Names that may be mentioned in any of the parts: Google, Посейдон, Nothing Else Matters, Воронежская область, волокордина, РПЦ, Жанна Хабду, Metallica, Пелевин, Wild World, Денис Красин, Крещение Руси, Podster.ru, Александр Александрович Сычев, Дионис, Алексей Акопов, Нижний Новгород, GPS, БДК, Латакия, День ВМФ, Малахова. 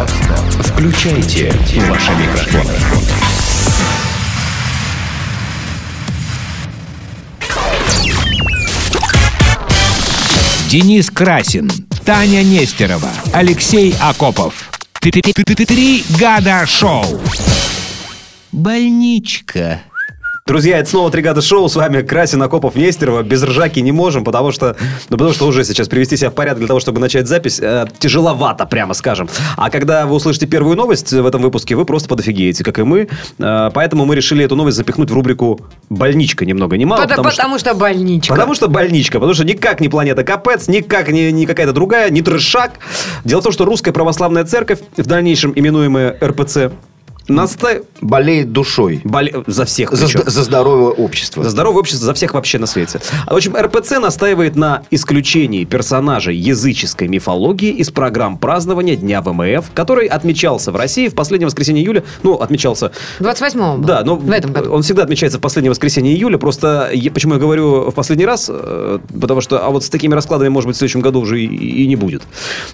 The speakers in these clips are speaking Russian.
Podster. Включайте ваши микрофоны. Денис Красин, Таня Нестерова, Алексей Акопов. Три Гада Шоу. Больничка. Друзья, это снова «Три Гада Шоу», с вами Красин, Акопов, Нестерова. Без ржаки не можем, потому что уже сейчас привести себя в порядок для того, чтобы начать запись, тяжеловато, прямо скажем. А когда вы услышите первую новость в этом выпуске, вы просто подофигеете, как и мы. Поэтому мы решили эту новость запихнуть в рубрику «Больничка» ни много ни мало. Потому что больничка. Потому что больничка, потому что никак не планета Капец, никак не какая-то другая, не трешак. Дело в том, что Русская Православная Церковь, в дальнейшем именуемая РПЦ, болеет душой. За всех. За здоровое общество. За здоровое общество, за всех вообще на свете. В общем, РПЦ настаивает на исключении персонажей языческой мифологии из программ празднования Дня ВМФ, который отмечался в России в последнее воскресенье июля. Ну, отмечался... 28-го. Да, но в этом году. Он всегда отмечается в последнее воскресенье июля. Просто, почему я говорю в последний раз, потому что, а вот с такими раскладами, может быть, в следующем году уже и не будет.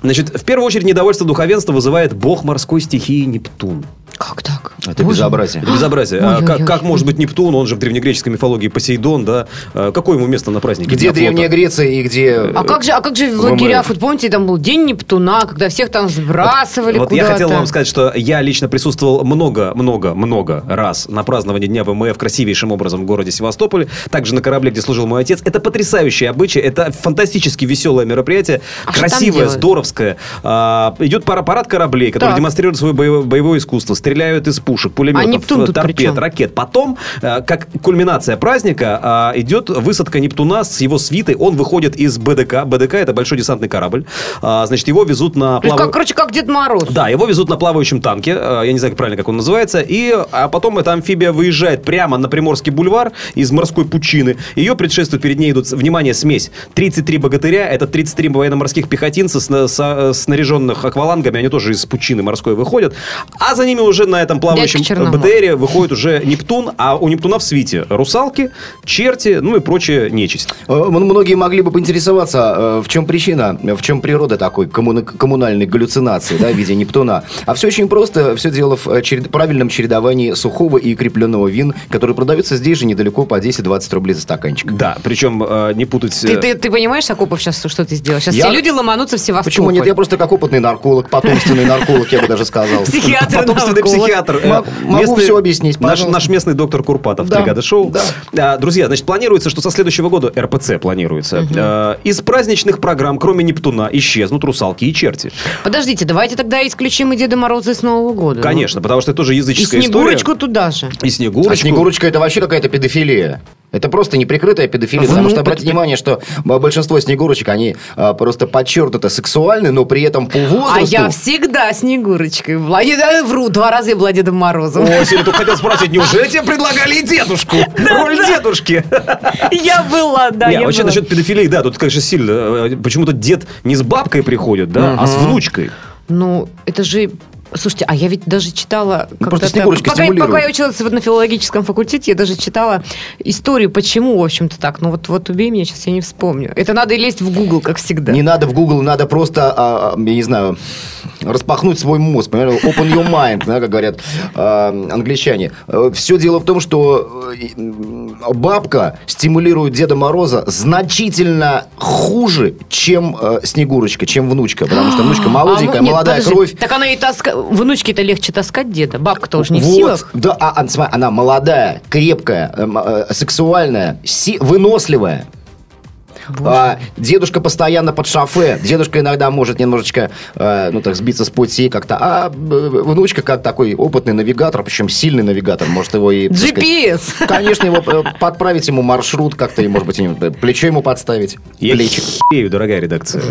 Значит, в первую очередь, недовольство духовенства вызывает бог морской стихии Нептун. Как так? Это безобразие. Это безобразие. Как может быть Нептун? Он же в древнегреческой мифологии Посейдон, да? Какое ему место на празднике? Где Древняя Греция и где... А как же в лагеря ФМФ? Помните, там был День Нептуна, когда всех там сбрасывали вот куда-то. Я хотел вам сказать, что я лично присутствовал много-много-много раз на праздновании Дня ВМФ красивейшим образом в городе Севастополе, также на корабле, где служил мой отец. Это потрясающие обычаи, это фантастически веселое мероприятие, красивое, здоровское. Идет парад кораблей, которые демонстрируют свое боевое искусство, стреляют из пушек, пулеметов, торпед, ракет. Потом, как кульминация праздника, идет высадка Нептуна с его свитой. Он выходит из БДК. БДК – это большой десантный корабль. Значит, его везут на... Короче, как Дед Мороз. Да, его везут на плавающем танке. Я не знаю правильно, как он называется. А потом эта амфибия выезжает прямо на Приморский бульвар из морской пучины. Ее предшествует, перед ней идут, внимание, смесь. 33 богатыря. Это 33 военно-морских пехотинца, снаряженных аквалангами. Они тоже из пучины морской выходят. А за ними уже на этом плавающем БТРе выходит уже Нептун, а у Нептуна в свите русалки, черти, ну и прочая нечисть. Многие могли бы поинтересоваться, в чем причина, в чем природа такой коммунальной галлюцинации, да, в виде Нептуна. А все очень просто, все дело в правильном чередовании сухого и крепленного вин, которые продаются здесь же недалеко по 10-20 рублей за стаканчик. Да, причем не путать... Ты понимаешь, Акопов, сейчас что ты сделал? Сейчас все люди ломанутся в Севастополь. Почему нет? Я просто как опытный нарколог, потомственный нарколог, я бы даже сказал. Психиатр, потомственный психиатр. Могу все объяснить, пожалуйста. Наш местный доктор Курпатов, да. «Три Гада Шоу». Да. Друзья, значит, планируется, что со следующего года РПЦ планируется. Угу. Из праздничных программ, кроме Нептуна, исчезнут русалки и черти. Подождите, давайте тогда исключим и Деда Мороза с Нового года. Конечно, потому что это тоже языческая история. И Снегурочку туда же. И Снегурочку. А Снегурочка – это вообще какая-то педофилия. Это просто неприкрытая педофилия, потому что обратите внимание, что большинство снегурочек, они просто подчеркнуто сексуальны, но при этом по возрасту... А я всегда снегурочкой была. Я вру, 2 раза я была Дедом Морозом. О, Сири, только хотел спросить, неужели тебе предлагали и дедушку? Роль дедушки. Я была, да, я была. Вообще насчет педофилии, да, тут, конечно, сильно. Почему-то дед не с бабкой приходит, да, а с внучкой. Ну, это же... Слушайте, а я ведь даже читала... Пока я училась на филологическом факультете, я даже читала историю, почему, в общем-то, так. Ну, вот убей меня, сейчас я не вспомню. Это надо лезть в Google, как всегда. Не надо в Google, надо просто, я не знаю, распахнуть свой мозг. Понимаете? Open your mind, да, как говорят англичане. Все дело в том, что бабка стимулирует Деда Мороза значительно хуже, чем Снегурочка, чем внучка. Потому что внучка молоденькая, молодая кровь. Так она и таскает. Внучке-то легче таскать деда. Бабка-то уже не в силах. Да, она молодая, крепкая, сексуальная, выносливая. Дедушка постоянно под шофе. Дедушка иногда может немножечко сбиться с пути как-то. А внучка как такой опытный навигатор, причем сильный навигатор, может его и... GPS! Сказать, конечно, его подправить ему маршрут как-то, и, может быть, плечо ему подставить. Плечик. Дорогая редакция.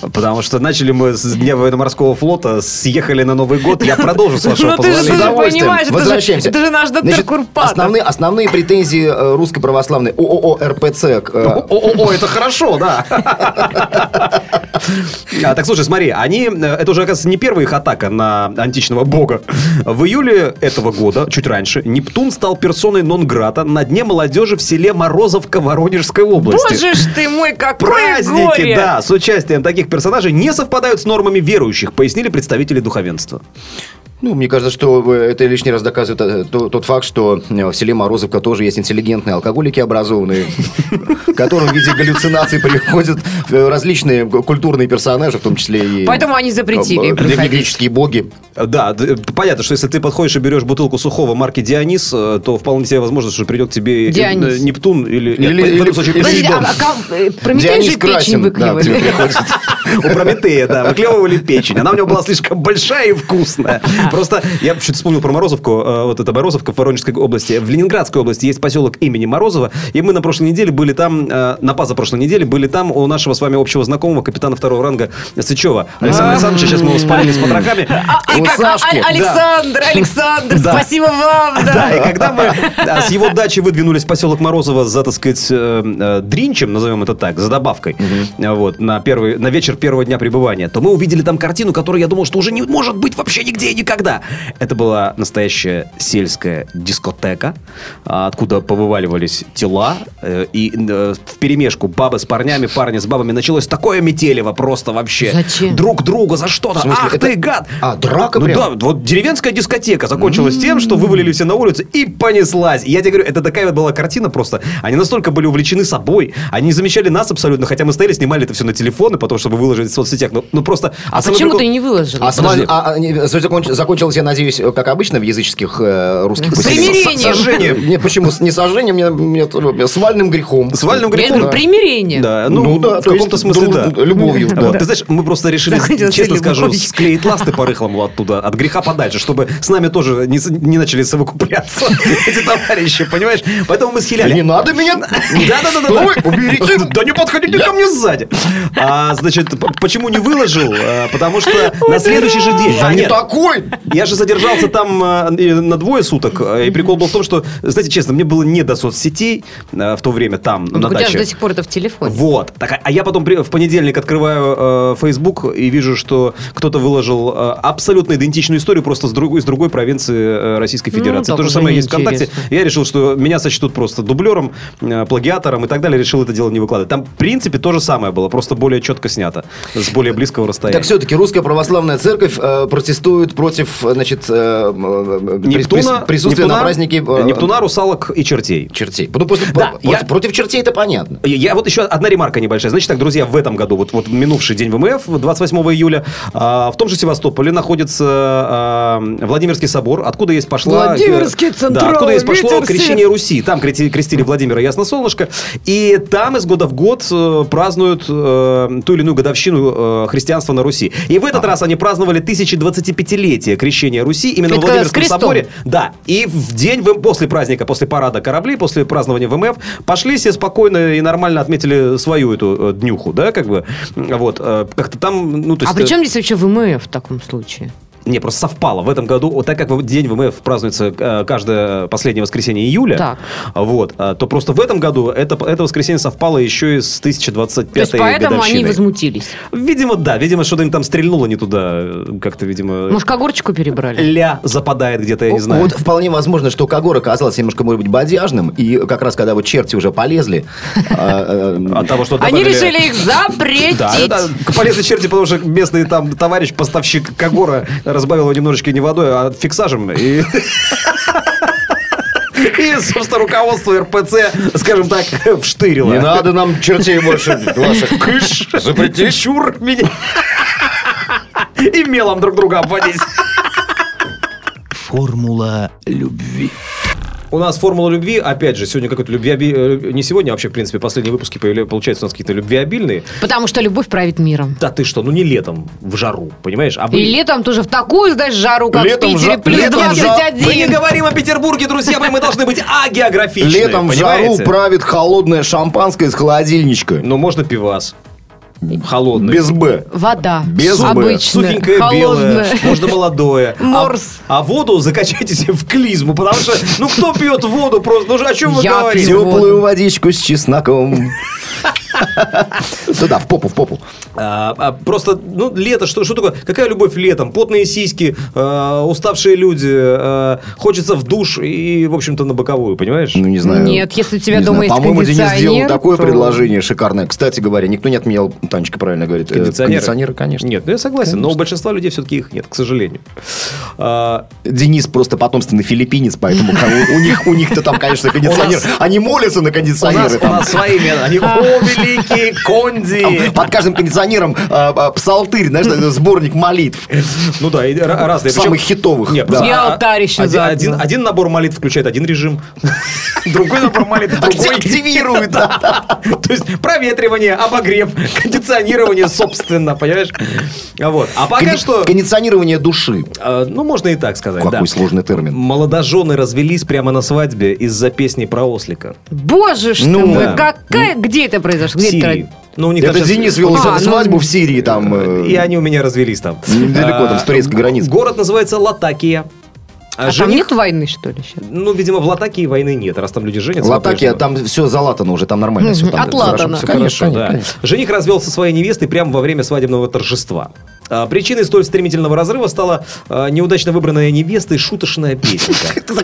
Потому что начали мы с Дня военно-морского флота, съехали на Новый год. Я продолжу с вашего позволения. Ну, ты же понимаешь, возвращаемся. Это же наш доктор Курпатов. Основные претензии Русской Православной ООО РПЦ... ООО, это хорошо, да. Так, слушай, смотри, они... Это уже, оказывается, не первая их атака на античного бога. В июле этого года, чуть раньше, Нептун стал персоной нон-грата на Дне молодежи в селе Морозовка Воронежской области. Боже ж ты мой, какое праздники, горе! Праздники, да, с участием таких персонажей не совпадают с нормами верующих, пояснили представители духовенства. Ну, мне кажется, что это лишний раз доказывает тот факт, что в селе Морозовка тоже есть интеллигентные алкоголики образованные, которым в виде галлюцинаций приходят различные культурные персонажи, в том числе и... Поэтому они запретили приходить. Греческие боги. Да, понятно, что если ты подходишь и берешь бутылку сухого марки Дионис, то вполне себе возможно, что придет к тебе Нептун или в этом случае Посейдон. Прометей же печень выклевывали. У Прометея, да, выклевывали печень. Она у него была слишком большая и вкусная. Просто я почему-то вспомнил про Морозовку. Вот эта Морозовка в Воронежской области. В Ленинградской области есть поселок имени Морозова. И мы на прошлой неделе были там, на позапрошлой неделе были там у нашего с вами общего знакомого, капитана второго ранга Сычева. Александр Александрович, сейчас мы его спалили с потрохами. Александр, Александр, спасибо вам. Да, и когда мы с его дачи выдвинулись в поселок Морозова за, так сказать, дринчем, назовем это так, за добавкой, вот, на вечер первого дня пребывания, то мы увидели там картину, которую я думал, что уже не может быть вообще нигде и никак. Когда? Это была настоящая сельская дискотека, откуда повываливались тела, и вперемешку бабы с парнями, парни с бабами. Началось такое метелево просто вообще. Зачем? Друг друга за что-то. Ах ты гад! А, драка прям? Ну да, вот деревенская дискотека закончилась тем, что вывалили все на улицу и понеслась. Я тебе говорю, это такая вот была картина просто. Они настолько были увлечены собой, они не замечали нас абсолютно, хотя мы стояли, снимали это все на телефоны, потом, чтобы выложить в соцсетях. Ну просто... А почему ты не выложил? Закончилось, я надеюсь, как обычно в языческих русских поселениях. Сожжением. Нет, почему? Не сожжением, нет, свальным грехом. Свальным грехом, да. Примирение. Да, ну да, в каком-то смысле, да. Любовью. Да. Вот, ты знаешь, мы просто решили, честно скажу, склеить ласты по-рыхлому оттуда, от греха подальше, чтобы с нами тоже не начали совокупляться эти товарищи, понимаешь? Поэтому мы схиляли. Не надо меня! Да-да-да! Уберите! Да не подходите ко мне сзади! Значит, почему не выложил? Потому что на следующий же день... Такой! Я же задержался там на двое суток. И прикол был в том, что, знаете, честно, мне было не до соцсетей в то время там, на даче. У тебя же до сих пор это в телефоне. Вот. Так, а я потом в понедельник открываю Facebook и вижу, что кто-то выложил абсолютно идентичную историю, просто из другой провинции Российской Федерации. То же самое есть ВКонтакте. Я решил, что меня сочтут просто дублером, плагиатором и так далее. Решил это дело не выкладывать. Там, в принципе, то же самое было, просто более четко снято, с более близкого расстояния. Так все-таки Русская Православная Церковь протестует против, значит, присутствия на празднике... Нептуна, русалок и чертей. Чертей. Ну, да, против чертей это понятно. Я вот еще одна ремарка небольшая. Значит так, друзья, в этом году, вот минувший день ВМФ, 28 июля, в том же Севастополе находится Владимирский собор, откуда есть пошло... Владимирский централ. Да, откуда есть пошло Крещение Руси. Там крестили Владимира Ясносолнышко. И там из года в год празднуют ту или иную годовщину христианства на Руси. И в этот раз они праздновали 25-летие Крещения Руси именно в Владимирском соборе. Да. И в день после праздника, после парада кораблей, после празднования ВМФ, пошли все спокойно и нормально отметили свою эту днюху, да, как бы. Вот. Как-то там, ну, то есть... А при чем здесь вообще ВМФ в таком случае? Не, просто совпало. В этом году, вот так как День ВМФ празднуется каждое последнее воскресенье июля, так. Вот, то просто в этом году это воскресенье совпало еще и с 1025-й годовщиной. Поэтому они возмутились? Видимо, да. Видимо, что-то им там стрельнуло не туда. Как-то, видимо... Может, когорочку перебрали? Ля западает где-то, я не знаю. Вот вполне возможно, что когор оказался немножко, может быть, бодяжным. И как раз, когда вот черти уже полезли... Они решили их запретить. Полезли черти, потому что местный там товарищ, поставщик когора... Разбавил его немножечко не водой, а фиксажем. И, собственно, руководство РПЦ, скажем так, вштырило. Не надо нам чертей больше ваших. Кыш, запрети. Чур меня. И мелом друг друга обводить. Формула любви. У нас формула любви, опять же, сегодня какой-то любвеобильный... Не сегодня, а вообще, в принципе, последние выпуски получаются у нас какие-то любвеобильные. Потому что любовь правит миром. Да ты что, ну не летом, в жару, понимаешь? А мы... И летом тоже в такую, знаешь, жару, как летом в Питере, плюс 21. Мы не говорим о Петербурге, друзья мои, мы должны быть агеографичны. Летом в жару правит холодное шампанское из холодильничка. Ну, можно пивас. Холодный. Без Б. Вода. Без Б. Сухенькое, холодное. Белое. Можно молодое. Морс. А воду закачайте себе в клизму, потому что, ну, кто пьет воду просто? Ну, о чем вы говорите? Теплую водичку с чесноком. Туда, в попу. Просто, ну, лето, что такое? Какая любовь летом? Потные сиськи, уставшие люди, хочется в душ и, в общем-то, на боковую, понимаешь? Ну, не знаю. Нет, если у тебя дома есть кондиционер. По-моему, Денис сделал такое предложение шикарное. Кстати говоря, никто не отменял, Танечка правильно говорит, кондиционеры, конечно. Нет, ну я согласен, но у большинства людей все-таки их нет, к сожалению. Денис просто потомственный филиппинец, поэтому у них-то там, конечно, кондиционер. Они молятся на кондиционеры. У нас свои, они великие конди. Под каждым кондиционером псалтырь, знаешь, сборник молитв. Ну да, и разные. Самых хитовых. И алтарь еще заодно. Один набор молитв включает один режим, другой набор молитв другой. Активирует. То есть проветривание, обогрев, кондиционирование, собственно, понимаешь? А пока что... Кондиционирование души. Ну, можно и так сказать. Какой сложный термин. Молодожены развелись прямо на свадьбе из-за песни про ослика. Боже ж ты мой, какая... Где это произошло? В Сирии. Ну, у них это Денис вел свадьбу в Сирии там. И они у меня развелись там. Недалеко там, с турецкой границы. Город называется Латакия. А жених... там нет войны, что ли, сейчас? Ну, видимо, в Латакии войны нет, раз там люди женятся. Латакия, там все залатано уже, там нормально все. Там отлатано. Все конечно, хорошо, да. Конечно. Жених развел со своей невестой прямо во время свадебного торжества. Причиной столь стремительного разрыва стала неудачно выбранная невестой шуточная песенка. Это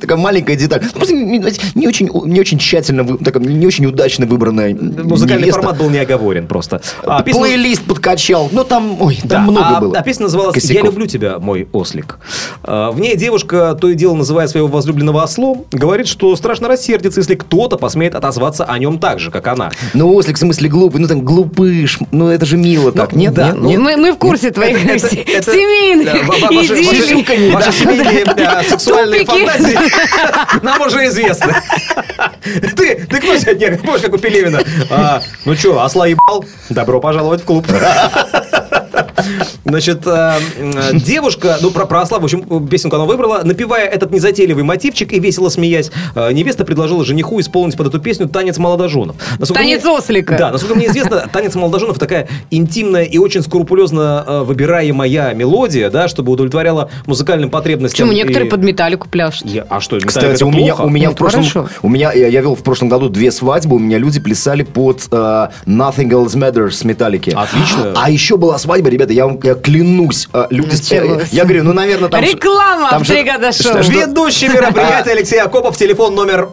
такая маленькая деталь. Просто не очень тщательно, не очень удачно выбранная невеста. Музыкальный формат был не оговорен просто. Плейлист подкачал, но там много было. А песня называлась «Я люблю тебя, мой ослик». В ней девушка, то и дело называя своего возлюбленного ослом, говорит, что страшно рассердится, если кто-то посмеет отозваться о нем так же, как она. Ну, ослик в смысле глупый, ну там глупыш, ну это же мило так, нет? Да, мы в курсе твоих семейных идей. Ваши семейные сексуальные фантазии нам уже известны. Ты кто сегодня? Помнишь, как у Пелевина? Ну что, осла ебал? Добро пожаловать в клуб. Значит, девушка, ну, про осла, в общем, песенку она выбрала. Напевая этот незатейливый мотивчик и весело смеясь, невеста предложила жениху исполнить под эту песню танец молодоженов. Танец ослика. Да, насколько мне известно, танец молодоженов такая интимная и очень скрупулезно выбираемая мелодия, да, чтобы удовлетворяла музыкальным потребностям. Почему? Некоторые под металлику пляшут. А что, кстати, у меня в прошлом... Я вел в прошлом году две свадьбы, у меня люди плясали под Nothing Else Matters Metallica. Отлично. А еще была свадьба, ребята, я клянусь, люди спели. Я говорю, ну, наверное, там... Реклама там в «Три Гада Шоу». Ведущий мероприятия Алексей Акопов, телефон номер...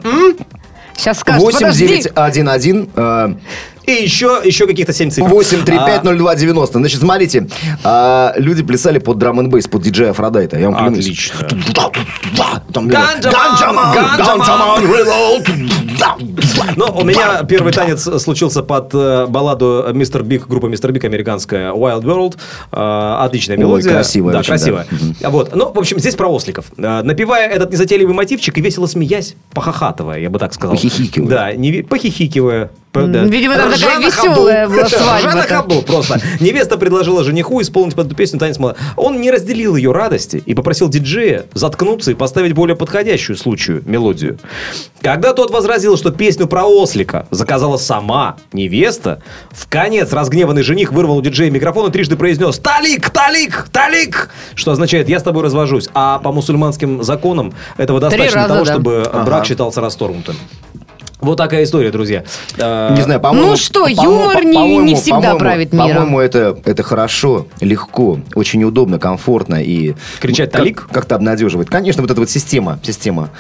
Сейчас скажут, 8911... И еще каких-то 7 цифр. 835-02-90. Значит, смотрите, люди плясали под драм-н-бейс, под диджея Афродита. Я вам клянусь. Отлично. Но у меня первый танец случился под балладу «Мистер Бик», группа «Мистер Бик» американская, Wild World. Отличная мелодия. Ой, красивая. Да, очень, красивая. Да. Вот. Ну, в общем, здесь про осликов. Напевая этот незатейливый мотивчик и весело смеясь, похохатывая, я бы так сказал. Похихикивая. Да, похихикивая. Да. Видимо, там такая веселая была свадьба. Жанна Хабду просто. Невеста предложила жениху исполнить под эту песню танец молодоженов. Он не разделил ее радости и попросил диджея заткнуться и поставить более подходящую случаю мелодию. Когда тот возразил, что песню про ослика заказала сама невеста, в конец разгневанный жених вырвал у диджея микрофон и трижды произнес «Талик! Талик! Талик!», что означает «Я с тобой развожусь». А по мусульманским законам этого достаточно для того, чтобы брак считался расторгнутым. Вот такая история, друзья. Не знаю, по-моему... Ну что, юмор не всегда правит миром. По-моему, это хорошо, легко, очень удобно, комфортно и... Кричать «Талик»? Как-то обнадеживает. Конечно, вот эта вот система.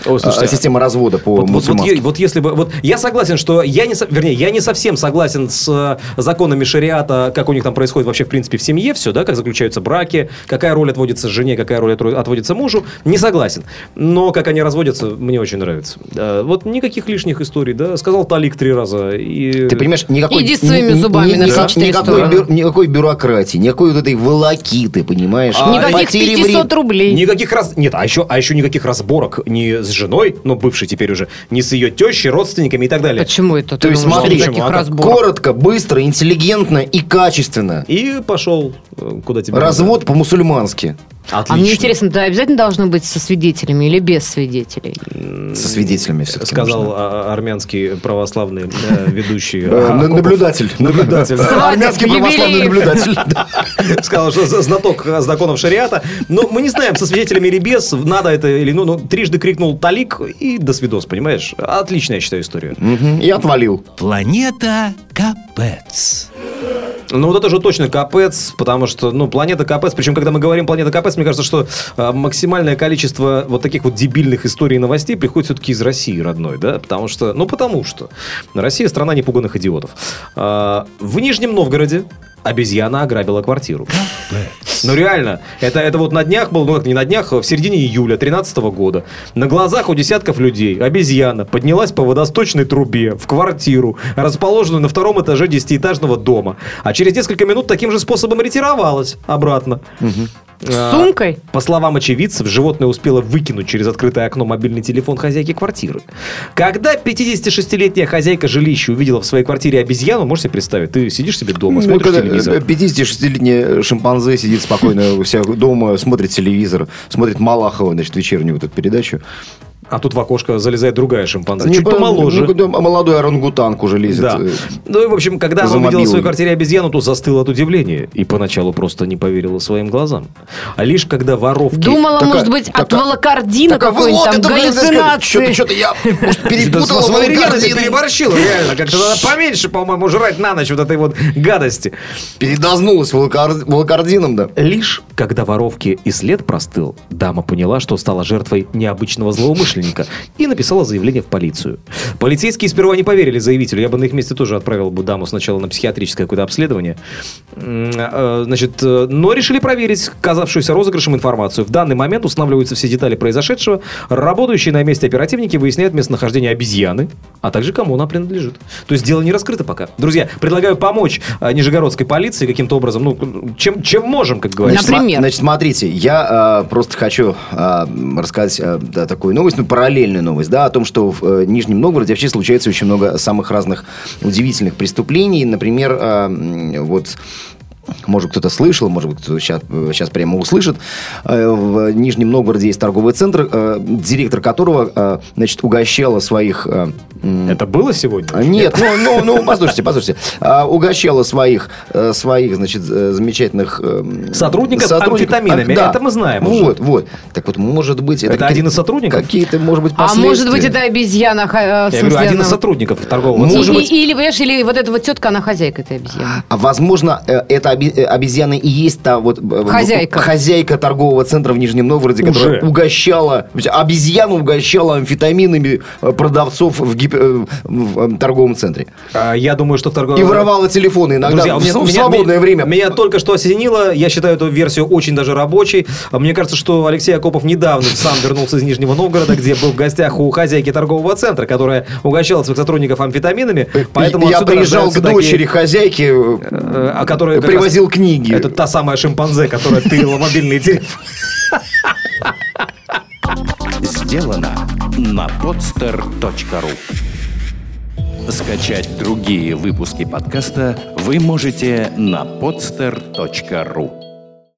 О, слушайте, система развода по мусульманству. Вот если бы... Вот я согласен, что... я не совсем согласен с законами шариата, как у них там происходит вообще, в принципе, в семье все, да, как заключаются браки, какая роль отводится жене, какая роль отводится мужу. Не согласен. Но как они разводятся, мне очень нравится. Вот никаких лишних историй. Да, сказал «Талик» 3 раза. И... Ты понимаешь, никакой... Иди своими зубами на 4 стороны. Никакой бюрократии, никакой вот этой волокиты, понимаешь? Никаких 500 рублей. Никаких раз... Нет, а еще никаких разборок ни с женой, но бывшей теперь уже, ни с ее тещей, родственниками и так далее. Почему это? То есть, смотри, коротко, быстро, интеллигентно и качественно. И пошел, куда тебе... Развод по-мусульмански. Отлично. А мне интересно, это обязательно должно быть со свидетелями или без свидетелей? Со свидетелями все-таки. Сказал армянский православный ведущий. Наблюдатель. Армянский православный наблюдатель. Сказал, что знаток законов шариата. Но мы не знаем, со свидетелями или без. Надо это или... Ну, трижды крикнул Талик и до свидос, понимаешь? Отличная, я считаю, история. И отвалил. Планета Капец. Ну, вот это же точно капец, потому что, ну, планета капец. Причем, когда мы говорим планета капец, мне кажется, что максимальное количество вот таких вот дебильных историй и новостей приходит все-таки из России, родной, да? Потому что, ну, потому что Россия страна непуганных идиотов. В Нижнем Новгороде обезьяна ограбила квартиру. Ну, реально. Это вот на днях было, ну, как не на днях, в середине июля 2013 года. На глазах у десятков людей обезьяна поднялась по водосточной трубе в квартиру, расположенную на втором этаже 10-этажного дома. А через несколько минут таким же способом ретировалась обратно. С сумкой? По словам очевидцев, животное успело выкинуть через открытое окно мобильный телефон хозяйки квартиры. Когда 56-летняя хозяйка жилища увидела в своей квартире обезьяну, можете представить, ты сидишь себе дома, смотришь телевизор. 56-летняя шимпанзе сидит спокойно у себя дома, смотрит телевизор, смотрит Малахова, значит, вечернюю вот эту передачу. А тут в окошко залезает другая шимпанзе. Чуть помоложе. Молодой орангутанг уже лезет. Да. Ну и, в общем, когда она увидела в своей квартире обезьяну, то застыла от удивления. И поначалу просто не поверила своим глазам. А лишь когда воровки... Думала, так, может быть, от волокордина какой-нибудь там галлюцинации. Что-то я перепутала с волокординой. Переборщила, реально. Как-то надо поменьше, по-моему, жрать на ночь вот этой вот гадости. Передознулась волокордином, да. Лишь когда воровки и след простыл, дама поняла, что стала жертвой необычного злоумышленника. И написала заявление в полицию. Полицейские сперва не поверили заявителю. Я бы на их месте тоже отправил бы даму сначала на психиатрическое какое-то обследование. Значит, но решили проверить казавшуюся розыгрышем информацию. В данный момент устанавливаются все детали произошедшего. Работающие на месте оперативники выясняют местонахождение обезьяны, а также кому она принадлежит. То есть дело не раскрыто пока. Друзья, предлагаю помочь нижегородской полиции каким-то образом, ну, чем можем, как говорится. Например. Значит, смотрите, я просто хочу рассказать такую новость, параллельную новость, да, о том, что в Нижнем Новгороде вообще случается очень много самых разных удивительных преступлений. Например, вот... Может, кто-то слышал, может быть, кто-то сейчас прямо услышит. В Нижнем Новгороде есть торговый центр, директор которого, значит, угощала своих... Это было сегодня? Нет, ну, послушайте. Угощала своих, значит, замечательных... Сотрудников амфетаминами, да. Это мы знаем. Вот. Так вот, может быть... Это один из сотрудников? Какие-то, может быть, последствия. А может быть, это обезьяна... Я говорю, один из сотрудников торгового центра. Или вот эта вот тетка, она хозяйка этой обезьяны. Возможно, это обезьяна и есть та вот хозяйка торгового центра в Нижнем Новгороде, которая обезьяну угощала амфетаминами продавцов в торговом центре. Я думаю, что в торговом... И воровала телефоны иногда. Друзья, в свободное время. Меня только что осенило. Я считаю эту версию очень даже рабочей. Мне кажется, что Алексей Акопов недавно сам вернулся из Нижнего Новгорода, где был в гостях у хозяйки торгового центра, которая угощала своих сотрудников амфетаминами. Поэтому я приезжал к дочери хозяйки, которая привозил книги. Это та самая шимпанзе, которая тырила мобильный телефон. Сделано на Podster.ru. Скачать другие выпуски подкаста вы можете на Podster.ru.